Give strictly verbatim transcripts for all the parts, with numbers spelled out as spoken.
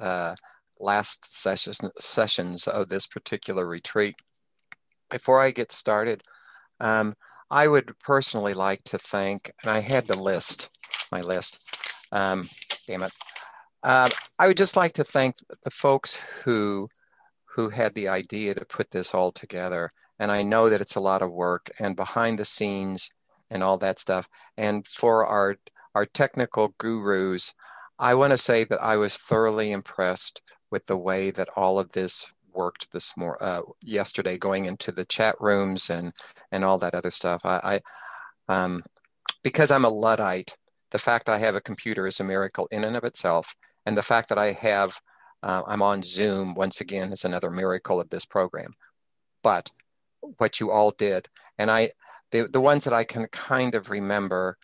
uh, last sessions, sessions of this particular retreat. Before I get started, um, I would personally like to thank, and I had the list, my list, um, damn it. Uh, I would just like to thank the folks who who had the idea to put this all together. And I know that it's a lot of work and behind the scenes and all that stuff. And for our our technical gurus, I want to say that I was thoroughly impressed with the way that all of this worked this more uh, yesterday, going into the chat rooms and and all that other stuff. I, I um, because I'm a Luddite, the fact I have a computer is a miracle in and of itself, and the fact that I have uh, I'm on Zoom once again is another miracle of this program. But what you all did, and I the the ones that I can kind of remember.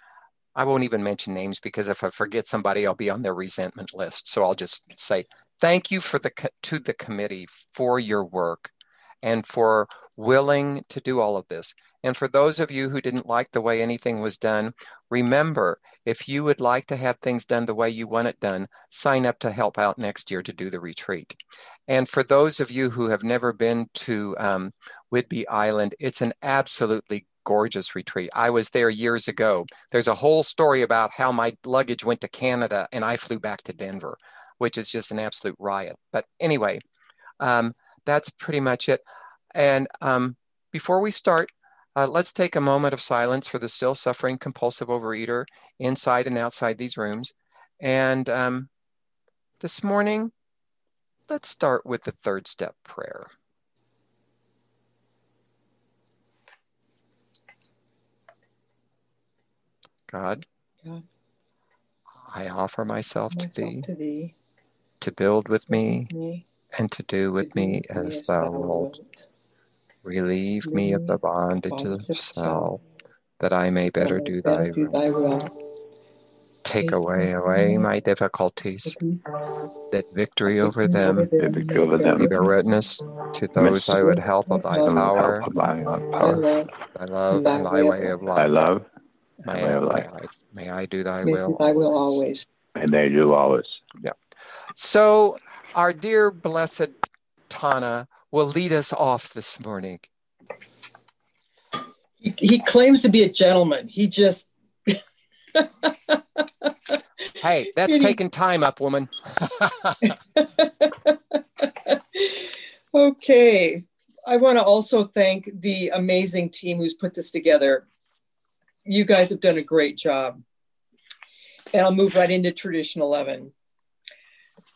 I won't even mention names because if I forget somebody, I'll be on their resentment list. So I'll just say thank you for the to the committee for your work and for willing to do all of this. And for those of you who didn't like the way anything was done, remember, if you would like to have things done the way you want it done, sign up to help out next year to do the retreat. And for those of you who have never been to um, Whidbey Island, it's an absolutely gorgeous retreat. I was there years ago. There's a whole story about how my luggage went to Canada and I flew back to Denver, which is just an absolute riot. But anyway, um, that's pretty much it. And um, before we start, uh, let's take a moment of silence for the still suffering compulsive overeater inside and outside these rooms. And um, this morning, let's start with the third step prayer. God, God, I offer myself, myself to, thee, to thee, to build with me, me and to do with me as thou wilt. Relieve me of the bondage of self, that I may better do thy will. Take away away my difficulties, that victory over them be the witness to those I would help of thy power, thy love, and thy way of life. May I, may, I, may I do thy may will. I will always. And they do always. Yeah. So our dear blessed Tana will lead us off this morning. He, he claims to be a gentleman. He just. Hey, that's taking time up, woman. Okay. I want to also thank the amazing team who's put this together. You guys have done a great job. And I'll move right into tradition eleven.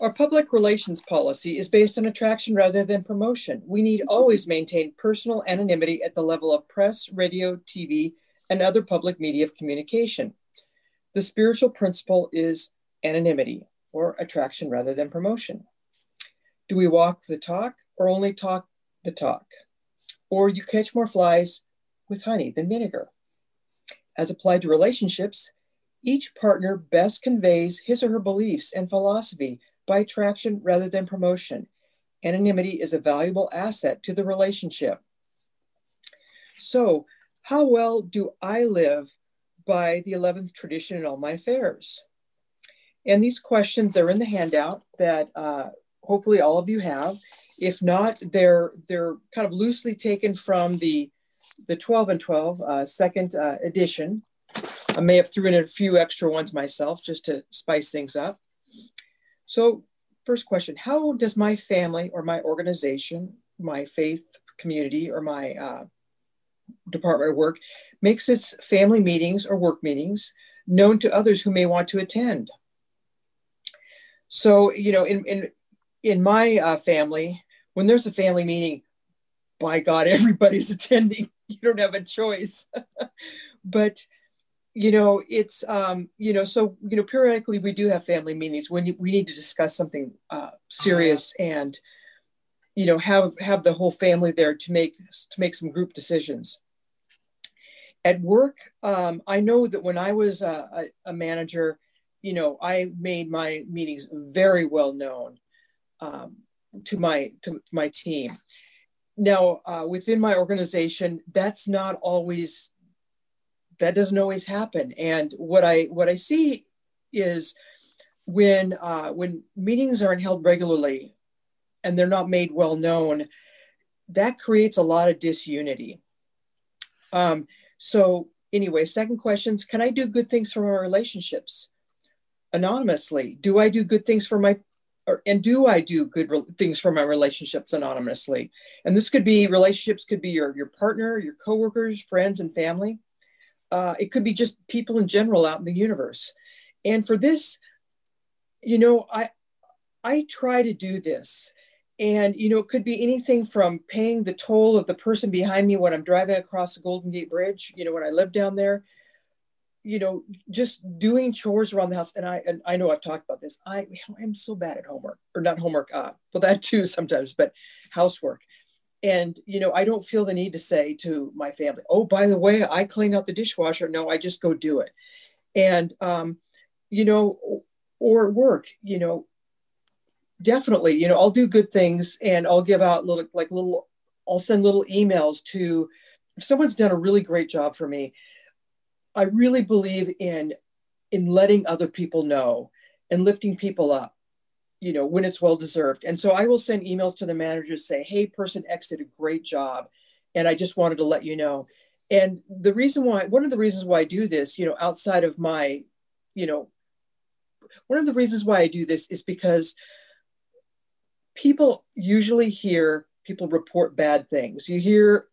Our public relations policy is based on attraction rather than promotion. We need always maintain personal anonymity at the level of press, radio, T V, and other public media of communication. The spiritual principle is anonymity, or attraction rather than promotion. Do we walk the talk or only talk the talk? Or you catch more flies with honey than vinegar. As applied to relationships, each partner best conveys his or her beliefs and philosophy by attraction rather than promotion. Anonymity is a valuable asset to the relationship. So, how well do I live by the eleventh tradition in all my affairs? And these questions are in the handout that uh, hopefully all of you have. If not, they're they're kind of loosely taken from the The twelve and twelve, uh, second uh, edition. I may have threw in a few extra ones myself just to spice things up. So first question, how does my family or my organization, my faith community, or my uh, department of work makes its family meetings or work meetings known to others who may want to attend? So, you know, in, in, in my uh, family, when there's a family meeting, by God, everybody's attending. You don't have a choice. But, you know, it's, um, you know, so, you know, periodically we do have family meetings when we need to discuss something uh, serious and, you know, have, have the whole family there to make, to make some group decisions. At work, um, I know that when I was a, a manager, you know, I made my meetings very well known um, to my, to my team. Now, uh, within my organization, that's not always, that doesn't always happen. And what I what I see is when uh, when meetings aren't held regularly and they're not made well known, that creates a lot of disunity. Um, so anyway, second question is, can I do good things for my relationships anonymously? Do I do good things for my, or, and do I do good re- things for my relationships anonymously? And this could be, relationships could be your, your partner, your coworkers, friends, and family. Uh, it could be just people in general out in the universe. And for this, you know, I, I try to do this. And, you know, it could be anything from paying the toll of the person behind me when I'm driving across the Golden Gate Bridge, you know, when I lived down there, you know, just doing chores around the house. And I and I know I've talked about this. I am so bad at homework, or not homework. Uh, well, that too sometimes, but housework. And, you know, I don't feel the need to say to my family, oh, by the way, I clean out the dishwasher. No, I just go do it. And, um, you know, or work, you know, definitely, you know, I'll do good things, and I'll give out little, like little, I'll send little emails to, if someone's done a really great job for me, I really believe in, in letting other people know and lifting people up, you know, when it's well-deserved. And so I will send emails to the managers, say, hey, person X did a great job, and I just wanted to let you know. And the reason why, one of the reasons why I do this, you know, outside of my, you know, one of the reasons why I do this is because people usually hear people report bad things. You hear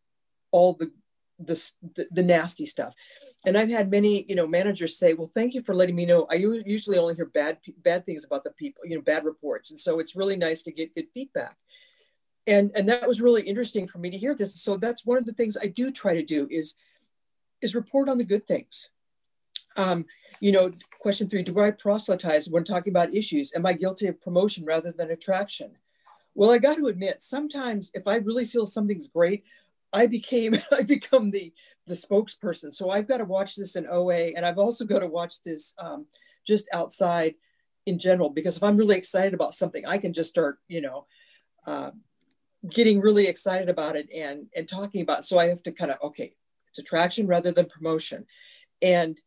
all the, the the nasty stuff. And I've had many, you know, managers say, well, thank you for letting me know. I usually only hear bad, bad things about the people, you know, bad reports. And so it's really nice to get good feedback. And, and that was really interesting for me to hear this. So that's one of the things I do try to do is, is report on the good things. Um, you know, question three, do I proselytize when talking about issues? Am I guilty of promotion rather than attraction? Well, I got to admit, sometimes if I really feel something's great, I became, I become the, the spokesperson. So I've got to watch this in O A. And I've also got to watch this um, just outside in general, because if I'm really excited about something, I can just start, you know, uh, getting really excited about it and, and talking about it. So I have to kind of, okay, it's attraction rather than promotion. And,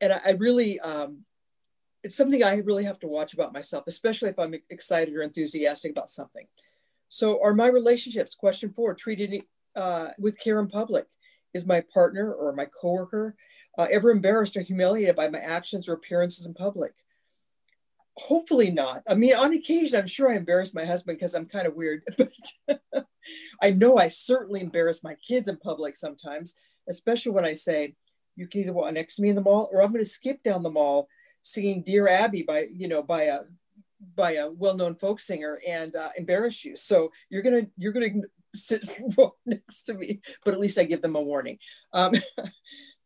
and I, I really, um, it's something I really have to watch about myself, especially if I'm excited or enthusiastic about something. So are my relationships, question four, treated uh, with care in public? Is my partner or my coworker uh, ever embarrassed or humiliated by my actions or appearances in public? Hopefully not. I mean, on occasion, I'm sure I embarrassed my husband because I'm kind of weird, but I know I certainly embarrass my kids in public sometimes, especially when I say, you can either walk next to me in the mall, or I'm going to skip down the mall singing Dear Abby by, you know, by a, by a well-known folk singer and uh, embarrass you. So you're going to, you're going to sit walk next to me, but at least I give them a warning. Um,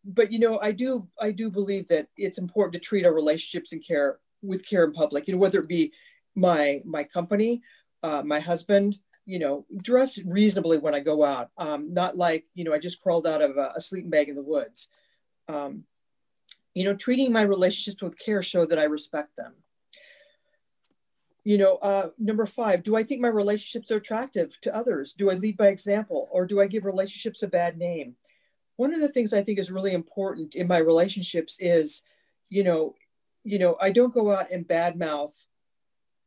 but, you know, I do, I do believe that it's important to treat our relationships in care with care in public, you know, whether it be my, my company, uh, my husband, you know, dress reasonably when I go out. Um, not like, you know, I just crawled out of a, a sleeping bag in the woods. Um, you know, treating my relationships with care show that I respect them. You know, uh, number five, do I think my relationships are attractive to others? Do I lead by example, or do I give relationships a bad name? One of the things I think is really important in my relationships is, you know, you know, I don't go out and badmouth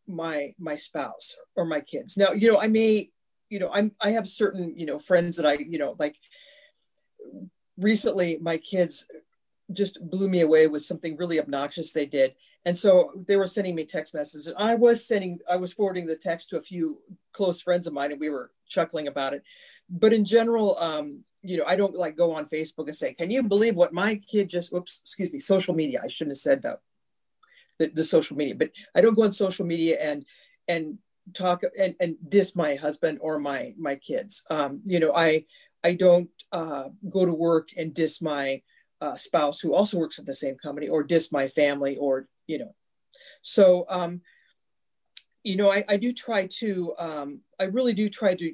my, my spouse or my kids. Now, you know, I may, you know, I'm, I have certain, you know, friends that I, you know, like, recently, my kids just blew me away with something really obnoxious they did. And so they were sending me text messages. And I was sending, I was forwarding the text to a few close friends of mine, and we were chuckling about it. But in general, um, you know, I don't like go on Facebook and say, can you believe what my kid just, oops, excuse me, social media. I shouldn't have said that, the, the social media, but I don't go on social media and, and talk and, and diss my husband or my, my kids. Um, you know, I, I don't uh, go to work and diss my uh, spouse who also works at the same company, or diss my family, or, you know, so, um, you know, I, I do try to, um, I really do try to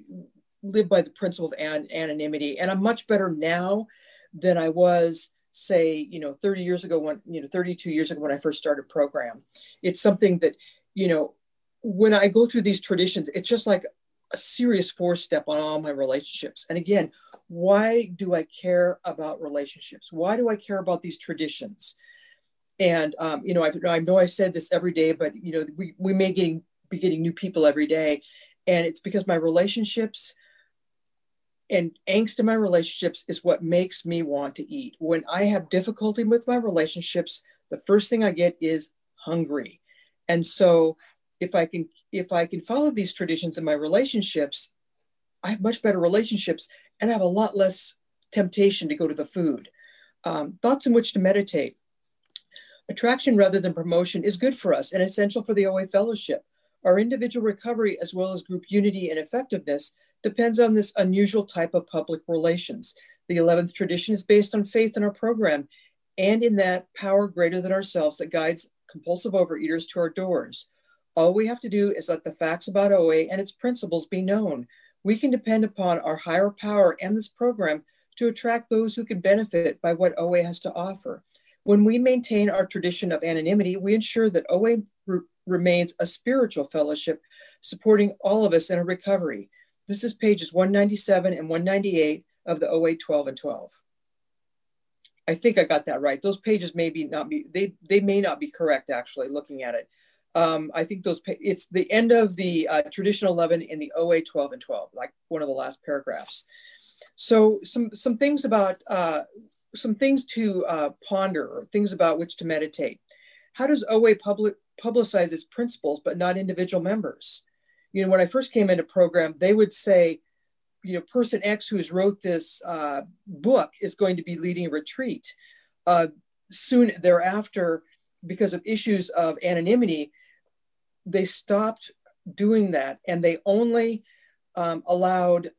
live by the principle of an- anonymity. And I'm much better now than I was, say, you know, thirty years ago, when, you know, thirty-two years ago, when I first started program. It's something that, you know, when I go through these traditions, it's just like a serious fourth step on all my relationships. And again, why do I care about relationships? Why do I care about these traditions? And, um, you know, I've, I know I said this every day, but, you know, we, we may getting, be getting new people every day. And it's because my relationships and angst in my relationships is what makes me want to eat. When I have difficulty with my relationships, the first thing I get is hungry. And so if I can, if I can follow these traditions in my relationships, I have much better relationships and I have a lot less temptation to go to the food. Um, thoughts in which to meditate. Attraction rather than promotion is good for us and essential for the O A fellowship. Our individual recovery, as well as group unity and effectiveness, depends on this unusual type of public relations. The eleventh tradition is based on faith in our program and in that power greater than ourselves that guides compulsive overeaters to our doors. All we have to do is let the facts about O A and its principles be known. We can depend upon our higher power and this program to attract those who can benefit by what O A has to offer. When we maintain our tradition of anonymity, we ensure that O A re- remains a spiritual fellowship supporting all of us in a recovery. This is pages one ninety-seven and one ninety-eight of the O A twelve and twelve. I think I got that right. Those pages may be not be, they, they may not be correct actually looking at it. Um, I think those, pa- it's the end of the uh, tradition eleven in the O A twelve and twelve, like one of the last paragraphs. So some, some things about, uh, some things to uh, ponder, or things about which to meditate. How does O A public, publicize its principles, but not individual members? You know, when I first came into program, they would say, you know, person X who's wrote this uh, book is going to be leading a retreat. Uh, soon thereafter, because of issues of anonymity, they stopped doing that. And they only um, allowed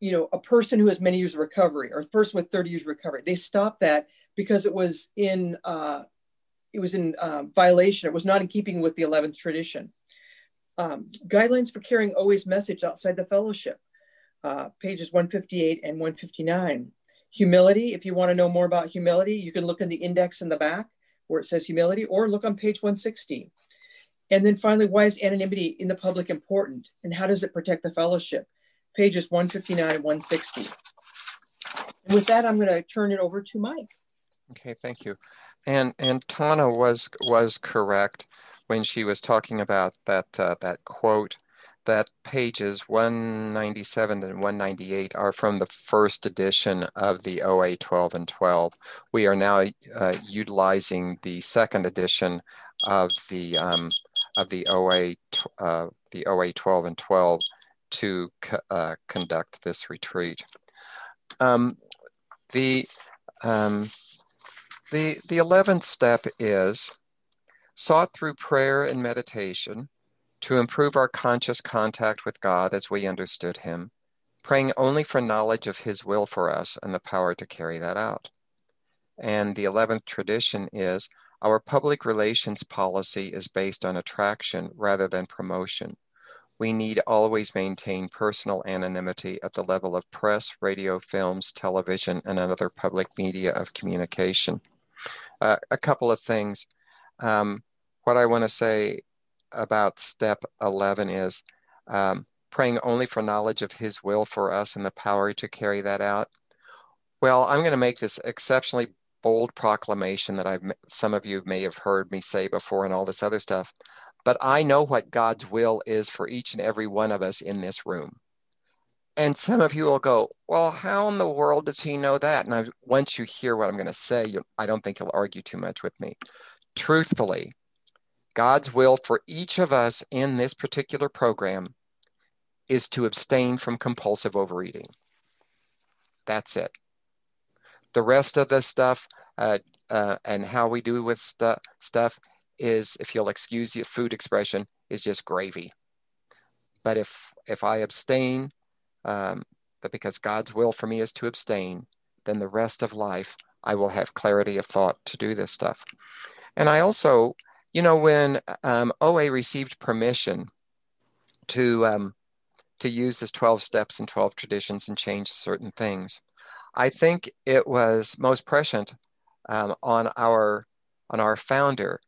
you know, a person who has many years of recovery or a person with thirty years of recovery. They stopped that because it was in, uh, it was in uh, violation. It was not in keeping with the eleventh tradition. Um, guidelines for carrying O A's message outside the fellowship, uh, pages one fifty-eight and one fifty-nine. Humility, if you want to know more about humility, you can look in the index in the back where it says humility, or look on page one sixty. And then finally, why is anonymity in the public important and how does it protect the fellowship? Pages one fifty-nine and one sixty. And with that, I'm going to turn it over to Mike. Okay, thank you. And and Tana was was correct when she was talking about that uh, that quote that pages one ninety-seven and one ninety-eight are from the first edition of the O A twelve and twelve. We are now uh, utilizing the second edition of the um, of the O A uh, the O A twelve and twelve. To uh, conduct this retreat, um, the um, the the eleventh step is sought through prayer and meditation to improve our conscious contact with God as we understood Him, praying only for knowledge of His will for us and the power to carry that out. And the eleventh tradition is our public relations policy is based on attraction rather than promotion. We need always maintain personal anonymity at the level of press, radio, films, television, and other public media of communication. Uh, a couple of things. Um, what I want to say about step eleven is um, praying only for knowledge of His will for us and the power to carry that out. Well, I'm going to make this exceptionally bold proclamation that I've some of you may have heard me say before and all this other stuff. But I know what God's will is for each and every one of us in this room. And some of you will go, well, how in the world does He know that? And I, once you hear what I'm going to say, you, I don't think you'll argue too much with me. Truthfully, God's will for each of us in this particular program is to abstain from compulsive overeating. That's it. The rest of the stuff uh, uh, and how we do with stu- stuff is, if you'll excuse the food expression, is just gravy. But if if I abstain, um, but because God's will for me is to abstain, then the rest of life, I will have clarity of thought to do this stuff. And I also, you know, when um, O A received permission to um, to use this twelve steps and twelve traditions and change certain things, I think it was most prescient um, on our on our founder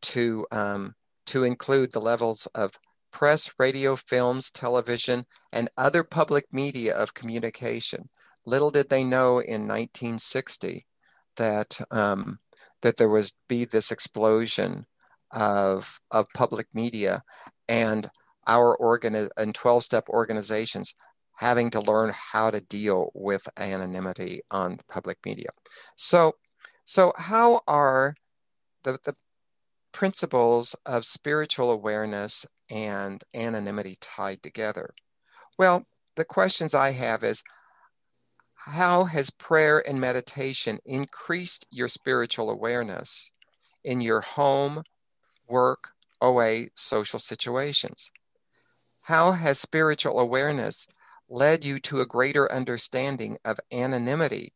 to um, to include the levels of press, radio, films, television, and other public media of communication. Little did they know in nineteen sixty that um, that there was be this explosion of of public media and our organ and twelve-step organizations having to learn how to deal with anonymity on public media. So, so how are the, the principles of spiritual awareness and anonymity tied together? Well, the questions I have is, how has prayer and meditation increased your spiritual awareness in your home, work, O A, social situations? How has spiritual awareness led you to a greater understanding of anonymity,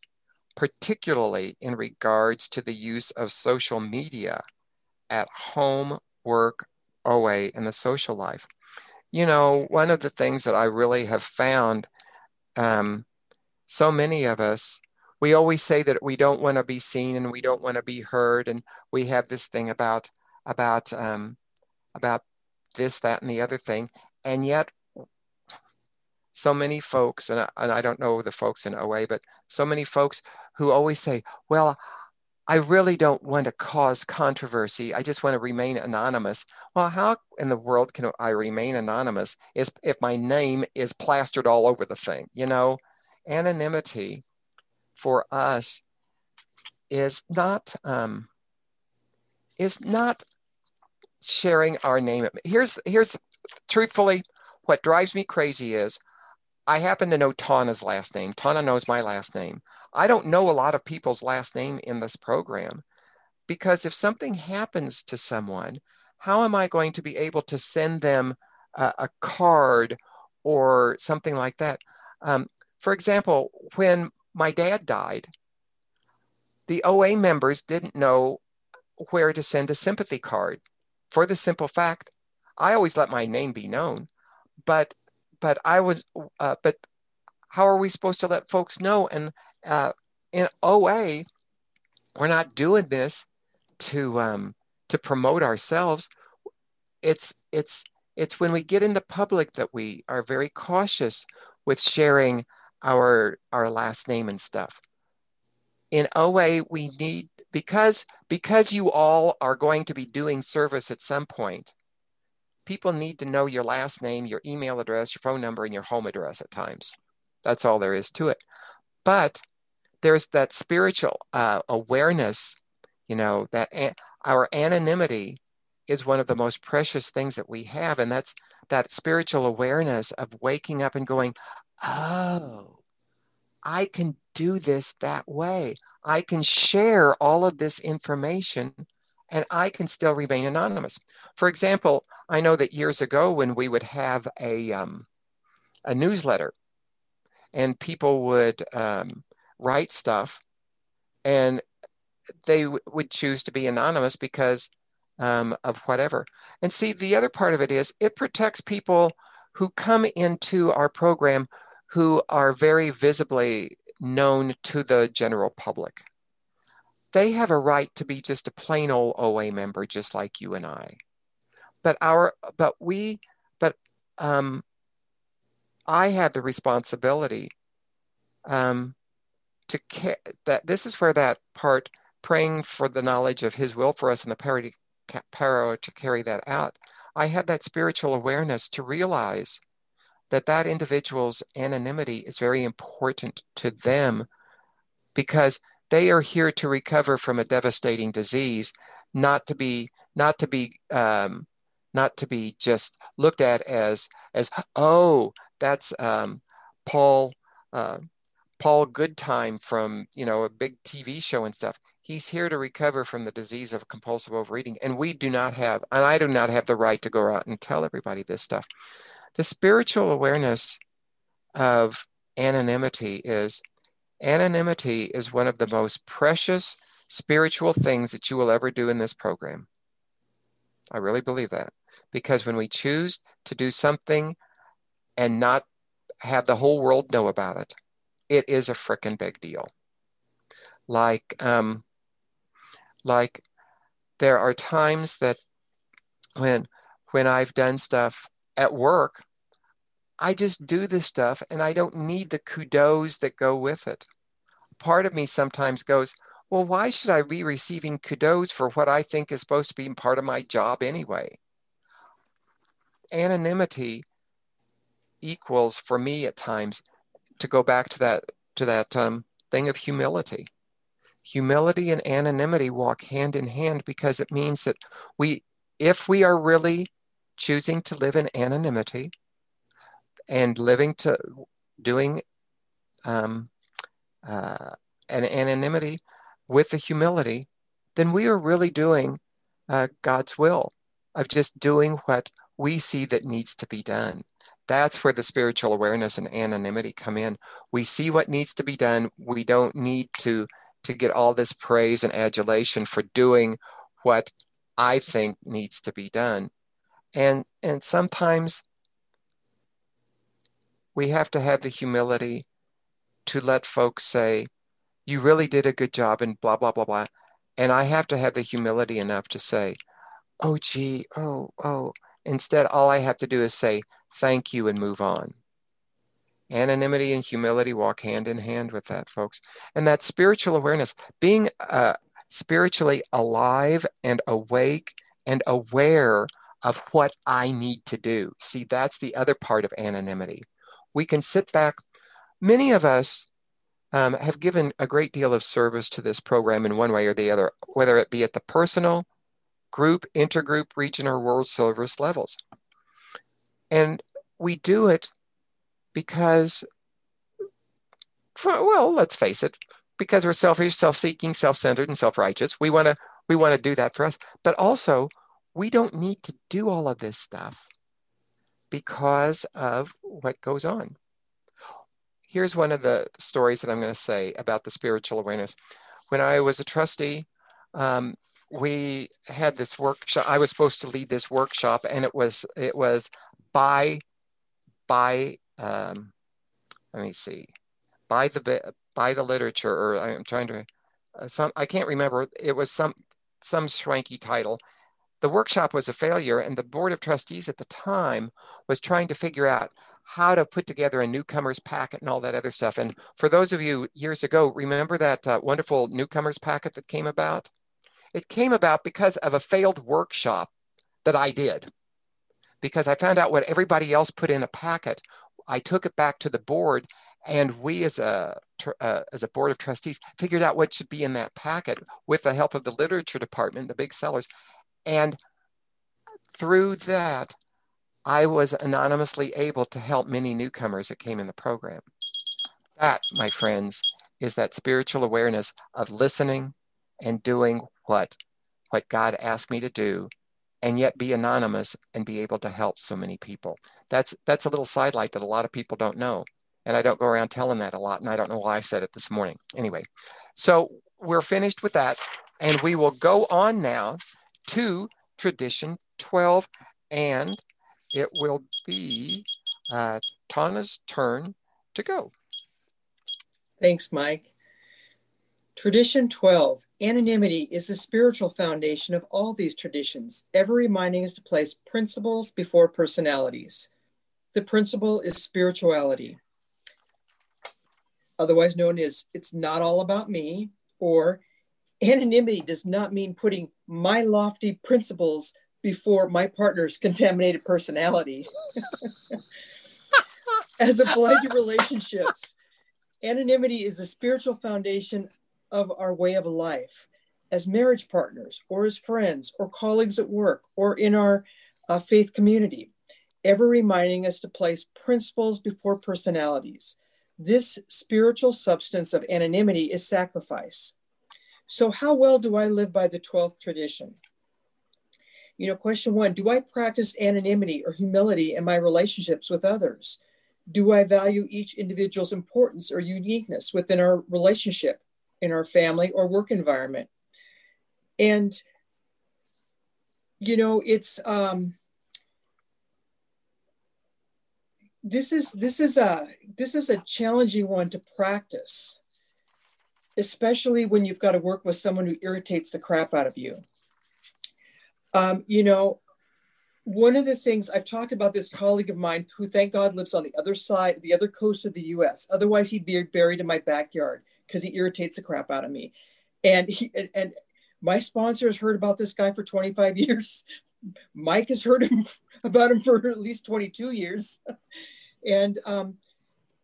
particularly in regards to the use of social media at home, work, O A, and the social life? You know, one of the things that I really have found, um, so many of us, we always say that we don't want to be seen and we don't want to be heard. And we have this thing about, about, um, about this, that, and the other thing. And yet so many folks, and I, and I don't know the folks in O A, but so many folks who always say, well, I really don't want to cause controversy. I just want to remain anonymous. Well, how in the world can I remain anonymous if, if my name is plastered all over the thing, you know? Anonymity for us is not um, is not sharing our name. Here's here's truthfully what drives me crazy is I happen to know Tana's last name. Tana knows my last name. I don't know a lot of people's last name in this program because if something happens to someone, how am I going to be able to send them a, a card or something like that? Um, For example, when my dad died, the O A members didn't know where to send a sympathy card for the simple fact, I always let my name be known, but but I was, uh, but how are we supposed to let folks know? And uh, in O A, we're not doing this to um, to promote ourselves. It's, it's, it's when we get in the public that we are very cautious with sharing our our last name and stuff. In O A, we need, because because you all are going to be doing service at some point, people need to know your last name, your email address, your phone number, and your home address at times. That's all there is to it. But there's that spiritual uh, awareness, you know, that an- our anonymity is one of the most precious things that we have. And that's that spiritual awareness of waking up and going, oh, I can do this that way. I can share all of this information and I can still remain anonymous. For example, I know that years ago when we would have a um, a newsletter and people would um, write stuff and they w- would choose to be anonymous because um, of whatever. And see, the other part of it is it protects people who come into our program who are very visibly known to the general public. They have a right to be just a plain old O A member, just like you and I. But our, but we, but um, I have the responsibility um, to care that this is where that part, praying for the knowledge of His will for us and the power to carry that out. I had that spiritual awareness to realize that that individual's anonymity is very important to them because they are here to recover from a devastating disease, not to be not to be um, not to be just looked at as as oh that's um, Paul uh, Paul Goodtime from, you know, a big T V show and stuff. He's here to recover from the disease of compulsive overeating. And we do not have, and I do not have the right to go out and tell everybody this stuff. The spiritual awareness of anonymity is, anonymity is one of the most precious spiritual things that you will ever do in this program. I really believe that. Because when we choose to do something and not have the whole world know about it, it is a frickin' big deal. Like, um, Like there are times that when when I've done stuff at work, I just do this stuff and I don't need the kudos that go with it. Part of me sometimes goes, well, why should I be receiving kudos for what I think is supposed to be part of my job anyway? Anonymity equals, for me at times, to go back to that to that um, thing of humility. Humility and anonymity walk hand in hand, because it means that we, if we are really choosing to live in anonymity and living to doing um, uh, an anonymity with the humility, then we are really doing uh, God's will of just doing what we see that needs to be done. That's where the spiritual awareness and anonymity come in. We see what needs to be done. We don't need to to get all this praise and adulation for doing what I think needs to be done. And and sometimes we have to have the humility to let folks say, you really did a good job and blah, blah, blah, blah. And I have to have the humility enough to say, oh, gee, oh, oh. Instead, all I have to do is say, thank you, and move on. Anonymity and humility walk hand in hand with that, folks. And that spiritual awareness, being uh, spiritually alive and awake and aware of what I need to do. See, that's the other part of anonymity. We can sit back. Many of us um, have given a great deal of service to this program in one way or the other, whether it be at the personal, group, intergroup, region, or world service levels. And we do it because, well, let's face it, because we're selfish, self-seeking, self-centered, and self-righteous. We want to we want to do that for us. But also, we don't need to do all of this stuff because of what goes on. Here's one of the stories that I'm going to say about the spiritual awareness. When I was a trustee, um, we had this workshop. I was supposed to lead this workshop, and it was it was by by um, let me see by the by the literature, or I'm trying to uh, some I can't remember. It was some some swanky title. The workshop was a failure, and the board of trustees at the time was trying to figure out how to put together a newcomers packet and all that other stuff. And for those of you years ago, remember that uh, wonderful newcomers packet that came about? It came about because of a failed workshop that I did, because I found out what everybody else put in a packet. I took it back to the board, and we as a uh, as a board of trustees figured out what should be in that packet with the help of the literature department, the big sellers. And through that, I was anonymously able to help many newcomers that came in the program. That, my friends, is that spiritual awareness of listening and doing what, what God asked me to do, and yet be anonymous and be able to help so many people. That's that's a little sidelight that a lot of people don't know. And I don't go around telling that a lot, and I don't know why I said it this morning. Anyway, so we're finished with that, and we will go on now to Tradition twelve, and it will be uh, Tana's turn to go. Thanks, Mike. Tradition twelve, anonymity is the spiritual foundation of all these traditions, ever reminding us to place principles before personalities. The principle is spirituality, otherwise known as it's not all about me, or anonymity does not mean putting my lofty principles before my partner's contaminated personality. As applied to relationships, anonymity is the spiritual foundation of our way of life as marriage partners, or as friends, or colleagues at work, or in our uh, faith community, ever reminding us to place principles before personalities. This spiritual substance of anonymity is sacrifice. So how well do I live by the twelfth tradition? You know, question one, do I practice anonymity or humility in my relationships with others? Do I value each individual's importance or uniqueness within our relationship, in our family or work environment? And, you know, it's, um, this is, this is a, this is a challenging one to practice, especially when you've got to work with someone who irritates the crap out of you. Um, you know, one of the things I've talked about, this colleague of mine who, thank God, lives on the other side, the other coast of the U S. Otherwise, he'd be buried in my backyard because he irritates the crap out of me. And he, and, and my sponsor has heard about this guy for twenty-five years. Mike has heard him, about him for at least twenty-two years. And, um,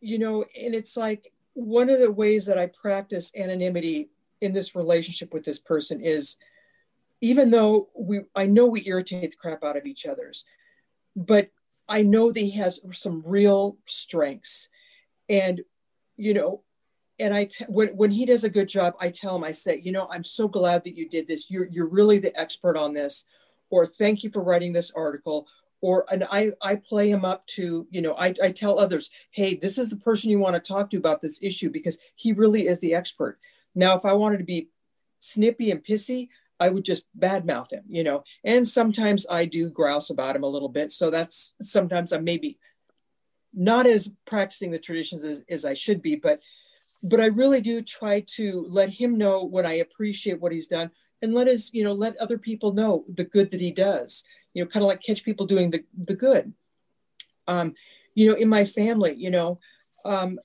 you know, and it's like one of the ways that I practice anonymity in this relationship with this person is, even though we, I know we irritate the crap out of each other's, but I know that he has some real strengths. And, you know, and I, t- when, when he does a good job, I tell him, I say, you know, I'm so glad that you did this. You're, you're really the expert on this, or thank you for writing this article. Or, and I, I play him up to, you know, I, I tell others, hey, this is the person you want to talk to about this issue, because he really is the expert. Now, if I wanted to be snippy and pissy, I would just badmouth him, you know, and sometimes I do grouse about him a little bit. So that's, sometimes I'm maybe not as practicing the traditions as, as I should be, but, but I really do try to let him know when I appreciate what he's done, and let us, you know, let other people know the good that he does, you know, kind of like catch people doing the, the good. Um, you know, in my family, you know, um,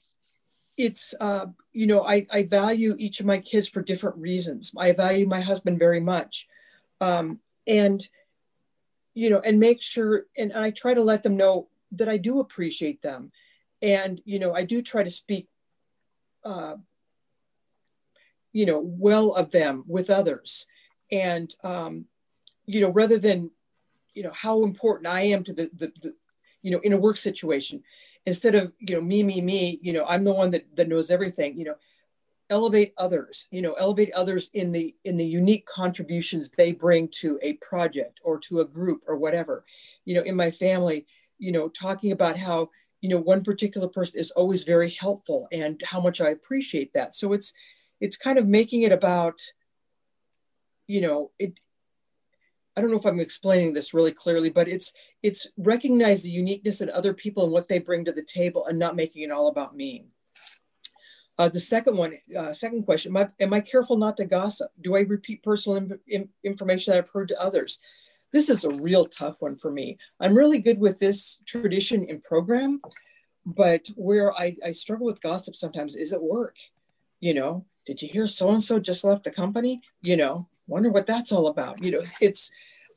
it's, uh, you know, I, I value each of my kids for different reasons. I value my husband very much. Um, and, you know, and make sure, and I try to let them know that I do appreciate them. And, you know, I do try to speak, uh, you know, well of them with others. And, um, you know, rather than, you know, how important I am to the, the, the, you know, in a work situation, instead of, you know, me, me, me, you know, I'm the one that, that knows everything, you know, elevate others, you know, elevate others in the, in the unique contributions they bring to a project or to a group or whatever. You know, in my family, you know, talking about how, you know, one particular person is always very helpful and how much I appreciate that. So it's, it's kind of making it about, you know, it, I don't know if I'm explaining this really clearly, but it's it's recognize the uniqueness in other people and what they bring to the table, and not making it all about me. Uh, the second one, uh, second question, am I, am I careful not to gossip? Do I repeat personal in, in, information that I've heard to others? This is a real tough one for me. I'm really good with this tradition in program, but where I, I struggle with gossip sometimes is at work. You know, did you hear so-and-so just left the company? You know, wonder what that's all about. You know, it's,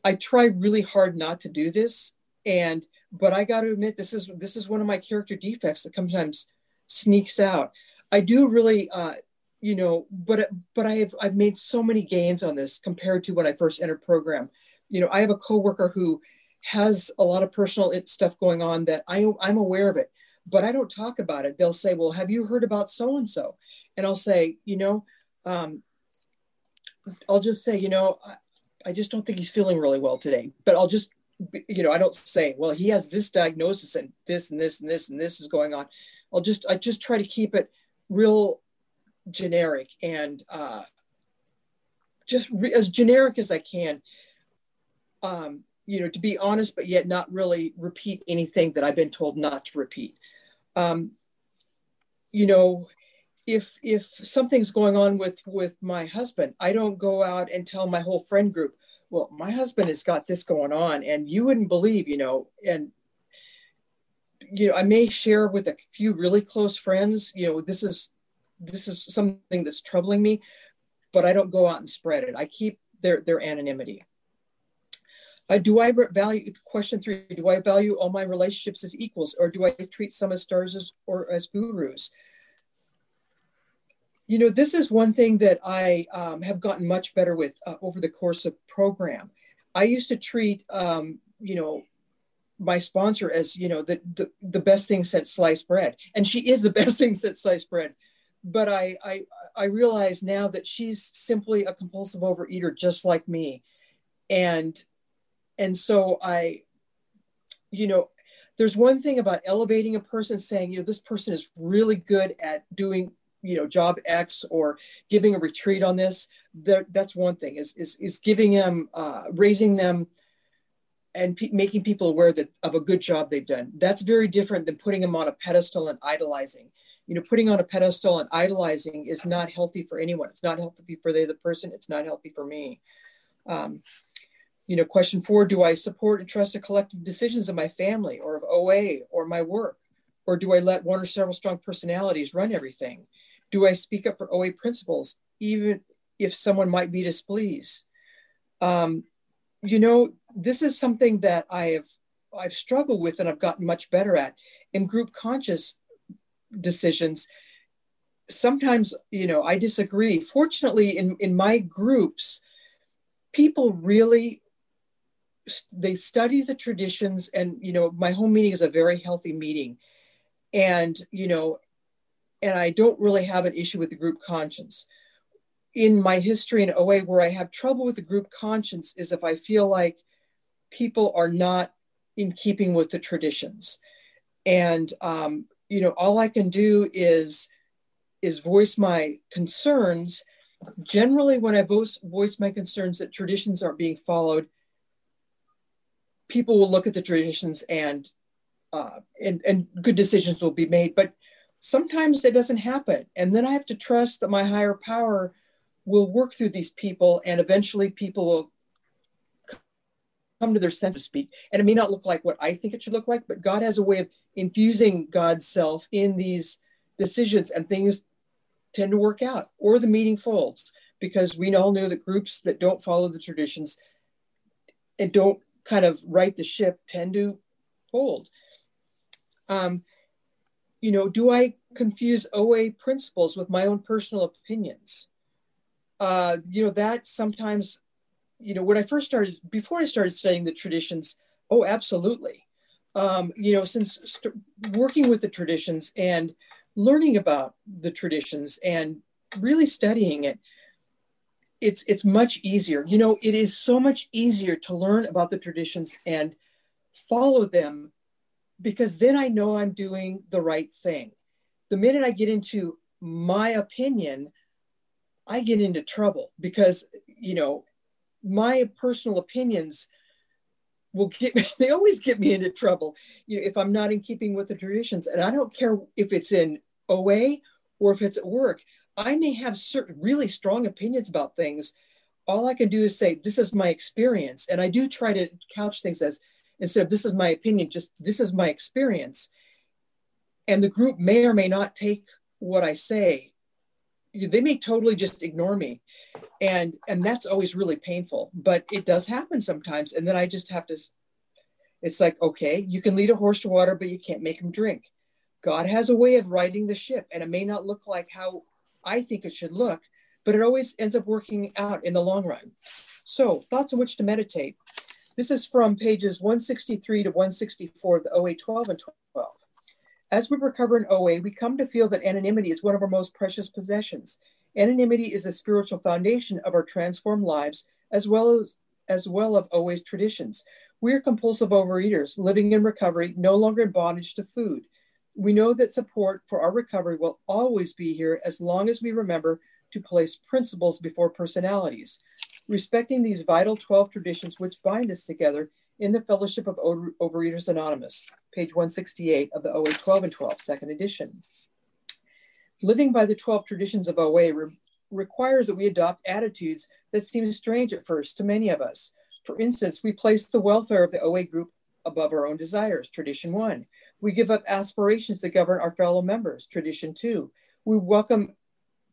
I try really hard not to do this. And, but I got to admit, this is, this is one of my character defects that sometimes sneaks out. I do really, uh, you know, but, but I have, I've made so many gains on this compared to when I first entered program. You know, I have a coworker who has a lot of personal stuff going on that I, I'm aware of it, but I don't talk about it. They'll say, well, have you heard about so-and-so? And I'll say, you know, um, I'll just say, you know, I, I just don't think he's feeling really well today, but I'll just, you know, I don't say, well, he has this diagnosis and this and this and this and this is going on. I'll just, I just try to keep it real generic and uh, just re- as generic as I can, um, you know, to be honest, but yet not really repeat anything that I've been told not to repeat. Um, you know, If if something's going on with, with my husband, I don't go out and tell my whole friend group, well, my husband has got this going on and you wouldn't believe, you know, and, you know, I may share with a few really close friends, you know, this is, this is something that's troubling me, but I don't go out and spread it. I keep their, their anonymity. Uh, do I value, question three, do I value all my relationships as equals, or do I treat some as stars as, or as gurus? You know, this is one thing that I um, have gotten much better with uh, over the course of program. I used to treat, um, you know, my sponsor as, you know, the, the, the best thing since sliced bread. And she is the best thing since sliced bread. But I, I, I realize now that she's simply a compulsive overeater just like me. And, and so I, you know, there's one thing about elevating a person, saying, you know, this person is really good at doing, you know, job X, or giving a retreat on this. That, that's one thing is, is, is giving them, uh, raising them and pe- making people aware that of a good job they've done. That's very different than putting them on a pedestal and idolizing. You know, putting on a pedestal and idolizing is not healthy for anyone. It's not healthy for the other person. It's not healthy for me. Um, you know, question four, do I support and trust the collective decisions of my family or of O A or my work? Or do I let one or several strong personalities run everything? Do I speak up for O A principles, even if someone might be displeased. Um, you know, this is something that I have I've struggled with and I've gotten much better at in group conscious decisions. Sometimes, you know, I disagree. Fortunately, in, in my groups, people really, they study the traditions, and, you know, my home meeting is a very healthy meeting. And, you know, and I don't really have an issue with the group conscience. In my history in O A, where I have trouble with the group conscience is if I feel like people are not in keeping with the traditions. And, um, you know, all I can do is, is voice my concerns. Generally, when I voice, voice my concerns that traditions aren't being followed, people will look at the traditions and, uh, and, and good decisions will be made. But sometimes that doesn't happen. And then I have to trust that my higher power will work through these people, and eventually people will come to their senses, to speak. And it may not look like what I think it should look like, but God has a way of infusing God's self in these decisions, and things tend to work out, or the meeting folds, because we all know that groups that don't follow the traditions and don't kind of right the ship tend to fold. Um, you know, do I confuse O A principles with my own personal opinions? Uh, you know, that sometimes, you know, when I first started, before I started studying the traditions, oh, absolutely. Um, you know, since st- working with the traditions and learning about the traditions and really studying it, it's it's much easier. You know, it is so much easier to learn about the traditions and follow them, because then I know I'm doing the right thing. The minute I get into my opinion, I get into trouble, because, you know, my personal opinions will get me, they always get me into trouble, you know, if I'm not in keeping with the traditions. And I don't care if it's in O A or if it's at work. I may have certain really strong opinions about things. All I can do is say, this is my experience. And I do try to couch things as, instead of this is my opinion, just this is my experience. And the group may or may not take what I say. They may totally just ignore me. And, and that's always really painful, but it does happen sometimes. And then I just have to, it's like, okay, you can lead a horse to water, but you can't make him drink. God has a way of riding the ship, and it may not look like how I think it should look, but it always ends up working out in the long run. So, thoughts on which to meditate. This is from pages one sixty-three to one sixty-four of the O A twelve and twelve. As we recover in O A, we come to feel that anonymity is one of our most precious possessions. Anonymity is the spiritual foundation of our transformed lives, as well as, as well of O A's traditions. We are compulsive overeaters, living in recovery, no longer in bondage to food. We know that support for our recovery will always be here as long as we remember to place principles before personalities. Respecting these vital twelve traditions which bind us together in the Fellowship of Overeaters Anonymous, page one sixty-eight of the O A twelve and twelve, second edition. Living by the twelve traditions of O A re- requires that we adopt attitudes that seem strange at first to many of us. For instance, we place the welfare of the O A group above our own desires, tradition one. We give up aspirations to govern our fellow members, tradition two. We welcome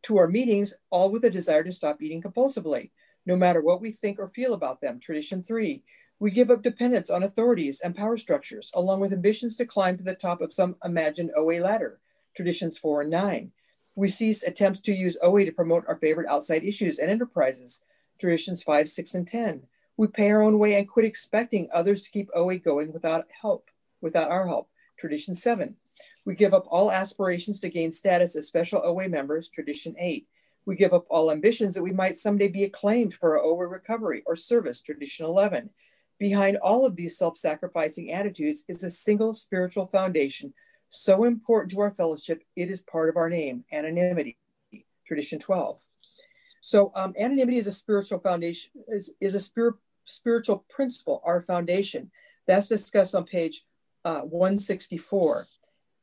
to our meetings all with a desire to stop eating compulsively, no matter what we think or feel about them, tradition three. We give up dependence on authorities and power structures, along with ambitions to climb to the top of some imagined O A ladder, traditions four and nine. We cease attempts to use O A to promote our favorite outside issues and enterprises, traditions five, six, and ten. We pay our own way and quit expecting others to keep O A going without help, without our help, tradition seven. We give up all aspirations to gain status as special O A members, tradition eight. We give up all ambitions that we might someday be acclaimed for our O A recovery or service, tradition eleven. Behind all of these self-sacrificing attitudes is a single spiritual foundation so important to our fellowship, it is part of our name, anonymity, tradition twelve. So um, anonymity is a spiritual foundation, is, is a spir- spiritual principle, our foundation. That's discussed on page uh, one sixty-four.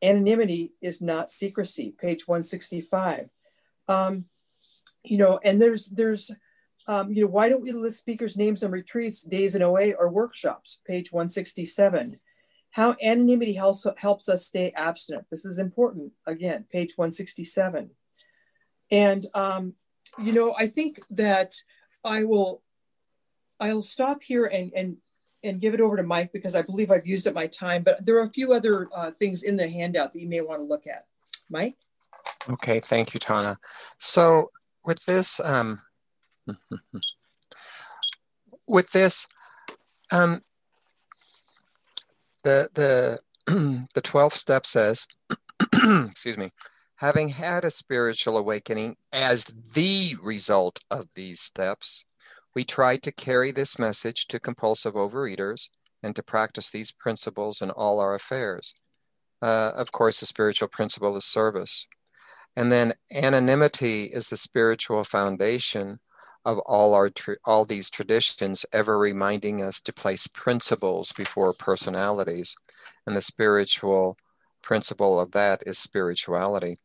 Anonymity is not secrecy, page one sixty-five. Um, you know, and there's, there's, Um, you know, why don't we list speakers' names on retreats, days in O A, or workshops? Page one sixty-seven. How anonymity helps, helps us stay abstinent. This is important. Again, page one sixty-seven. And, um, you know, I think that I will, I'll stop here and and and give it over to Mike, because I believe I've used up my time, but there are a few other uh, things in the handout that you may want to look at. Mike? Okay, thank you, Tana. So with this, um, with this, um, the the the twelfth step says, excuse me, having had a spiritual awakening as the result of these steps, we try to carry this message to compulsive overeaters and to practice these principles in all our affairs. Uh, of course, the spiritual principle is service. And then anonymity is the spiritual foundation of all our tr- all these traditions, ever reminding us to place principles before personalities. And the spiritual principle of that is spirituality.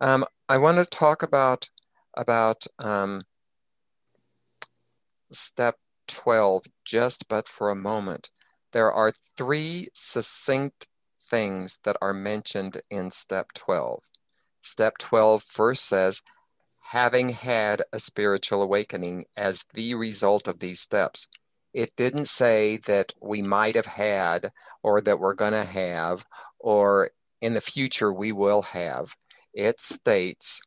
Um, I want to talk about about um, step twelve just but for a moment. There are three succinct things that are mentioned in step twelve. Step twelve first says, having had a spiritual awakening as the result of these steps. It didn't say that we might have had, or that we're going to have, or in the future we will have. It states,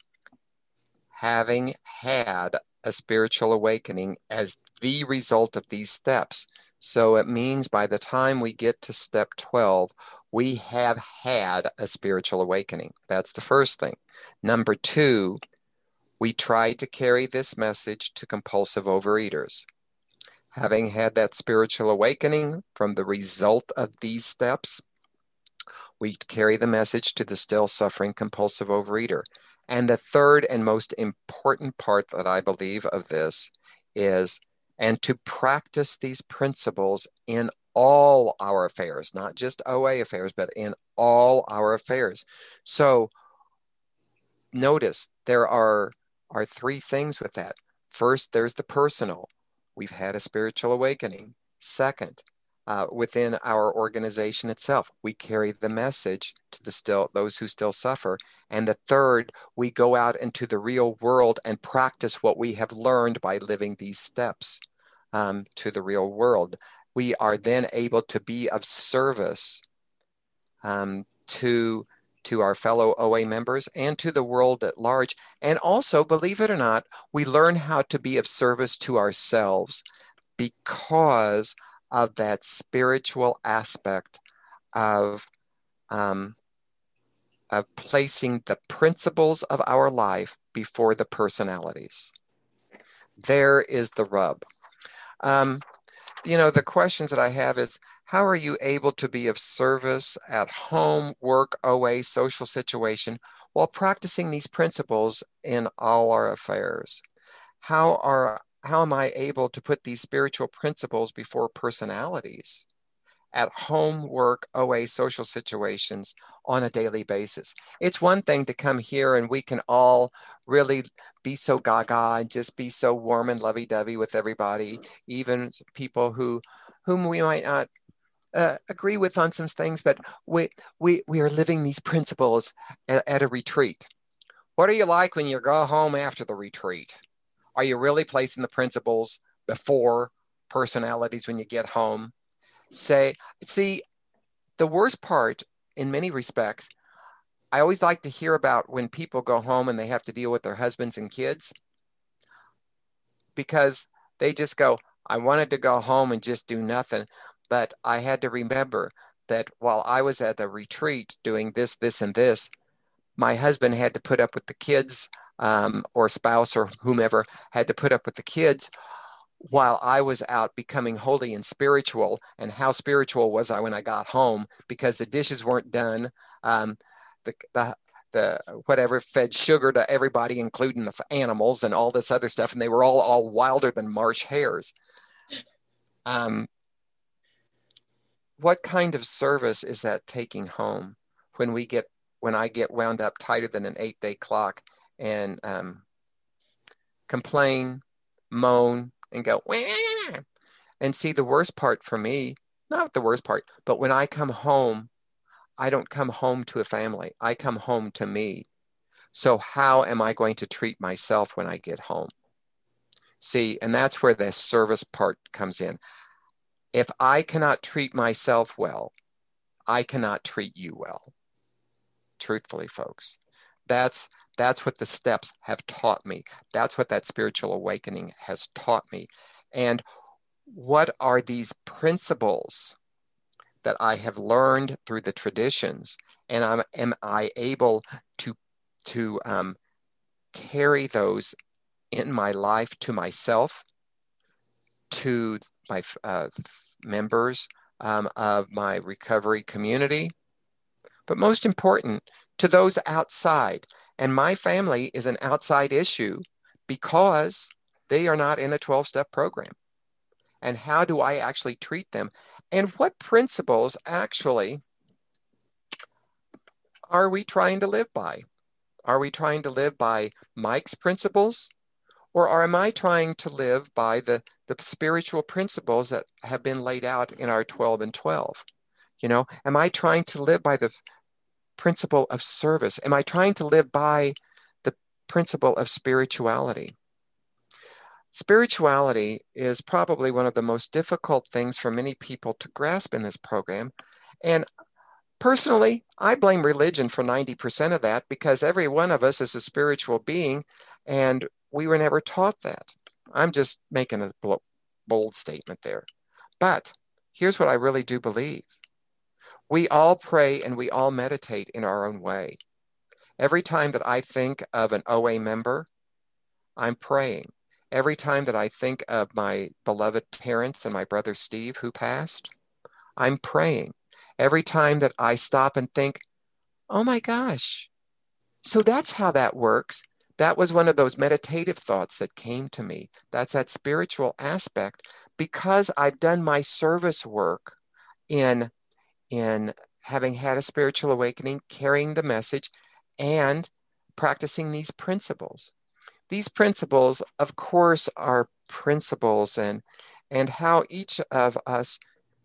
having had a spiritual awakening as the result of these steps. So it means by the time we get to step twelve, we have had a spiritual awakening. That's the first thing. Number two, we try to carry this message to compulsive overeaters. Having had that spiritual awakening from the result of these steps, we carry the message to the still suffering compulsive overeater. And the third and most important part that I believe of this is, and to practice these principles in all our affairs, not just O A affairs, but in all our affairs. So notice there are, are three things with that. First, there's the personal. We've had a spiritual awakening. Second, uh, within our organization itself, we carry the message to the still those who still suffer. And the third, we go out into the real world and practice what we have learned by living these steps um, to the real world. We are then able to be of service um, to to our fellow O A members and to the world at large. And also, believe it or not, we learn how to be of service to ourselves because of that spiritual aspect of, um, of placing the principles of our life before the personalities. There is the rub. Um, You know, the questions that I have is, how are you able to be of service at home, work, O A, social situation, while practicing these principles in all our affairs? How are how am I able to put these spiritual principles before personalities at home, work, O A, social situations on a daily basis? It's one thing to come here and we can all really be so gaga and just be so warm and lovey-dovey with everybody, even people who whom we might not uh, agree with on some things, but we we we are living these principles at, at a retreat. What are you like when you go home after the retreat? Are you really placing the principles before personalities when you get home? Say, see, the worst part in many respects, I always like to hear about when people go home and they have to deal with their husbands and kids, because they just go, I wanted to go home and just do nothing. But I had to remember that while I was at the retreat doing this, this, and this, my husband had to put up with the kids, um, or spouse or whomever had to put up with the kids while I was out becoming holy and spiritual. And how spiritual was I when I got home, because the dishes weren't done, um, the, the the whatever fed sugar to everybody, including the animals and all this other stuff. And they were all, all wilder than marsh hares. Um, what kind of service is that taking home when we get, when I get wound up tighter than an eight day clock and um, complain, moan, and go, wah! And see, the worst part for me, not the worst part, but when I come home, I don't come home to a family. I come home to me, So how am I going to treat myself when I get home? See, and that's where the service part comes in. If I cannot treat myself well, I cannot treat you well. Truthfully, folks, that's that's what the steps have taught me. That's what that spiritual awakening has taught me. And what are these principles that I have learned through the traditions? And I'm, am I able to to um, carry those in my life to myself, to my uh, members um, of my recovery community, but most important, to those outside? And my family is an outside issue because they are not in a twelve-step program. And how do I actually treat them? And what principles actually are we trying to live by? Are we trying to live by Mike's principles? Or am I trying to live by the, the spiritual principles that have been laid out in our twelve and twelve? You know, am I trying to live by the principle of service? Am I trying to live by the principle of spirituality? Spirituality is probably one of the most difficult things for many people to grasp in this program. And personally, I blame religion for ninety percent of that, because every one of us is a spiritual being and we were never taught that. I'm just making a bold statement there. But here's what I really do believe. We all pray and we all meditate in our own way. Every time that I think of an O A member, I'm praying. Every time that I think of my beloved parents and my brother Steve who passed, I'm praying. Every time that I stop and think, oh my gosh, so that's how that works. That was one of those meditative thoughts that came to me. That's that spiritual aspect, because I've done my service work in, in having had a spiritual awakening, carrying the message, and practicing these principles. These principles, of course, are principles, and, and how each of us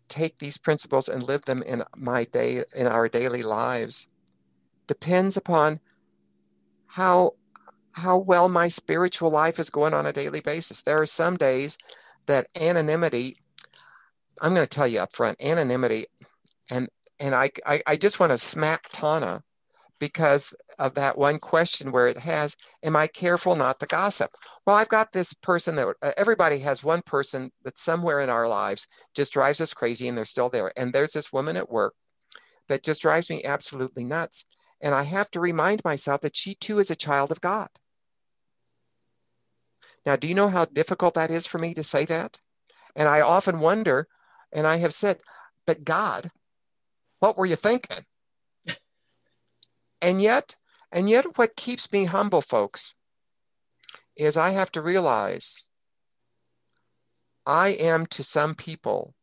take these principles and live them in my day, in our daily lives, depends upon how how well my spiritual life is going on a daily basis. There are some days that anonymity, I'm going to tell you up front, anonymity, and and I, I, I just want to smack Tana because of that one question where it has, am I careful not to gossip? Well, I've got this person that, uh, everybody has one person that somewhere in our lives just drives us crazy and they're still there. And there's this woman at work that just drives me absolutely nuts. And I have to remind myself that she too is a child of God. Now, do you know how difficult that is for me to say that? And I often wonder, and I have said, but God, what were you thinking? and yet, and yet what keeps me humble, folks, is I have to realize I am to some people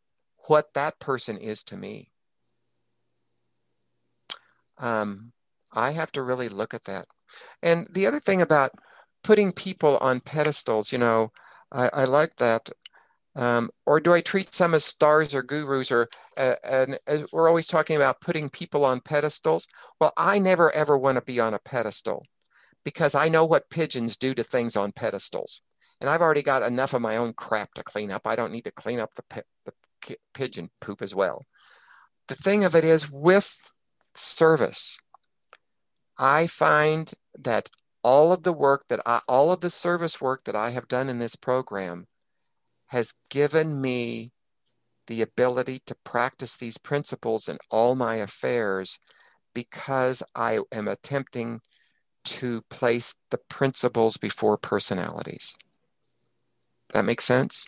what that person is to me. Um, I have to really look at that. And the other thing about putting people on pedestals, you know, I, I like that. Um, or do I treat some as stars or gurus, or uh, and uh, we're always talking about putting people on pedestals? Well, I never, ever want to be on a pedestal, because I know what pigeons do to things on pedestals. And I've already got enough of my own crap to clean up. I don't need to clean up the, pe- the ki- pigeon poop as well. The thing of it is, with service, I find that all of the work that I, all of the service work that I have done in this program has given me the ability to practice these principles in all my affairs, because I am attempting to place the principles before personalities. That makes sense?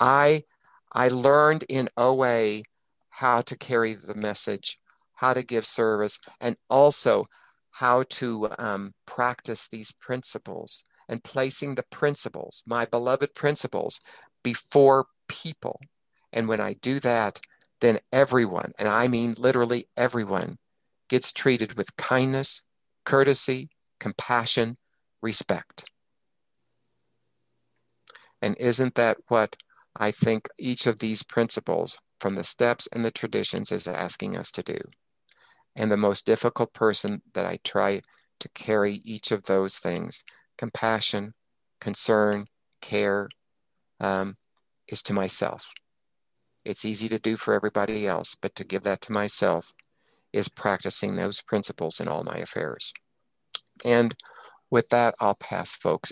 I, I learned in O A how to carry the message, how to give service, and also how to um, practice these principles, and placing the principles, my beloved principles, before people. And when I do that, then everyone, and I mean literally everyone, gets treated with kindness, courtesy, compassion, respect. And isn't that what I think each of these principles from the steps and the traditions is asking us to do? And the most difficult person that I try to carry each of those things. Compassion, concern, care um, is to myself. It's easy to do for everybody else, but to give that to myself is practicing those principles in all my affairs. And with that, I'll pass, folks.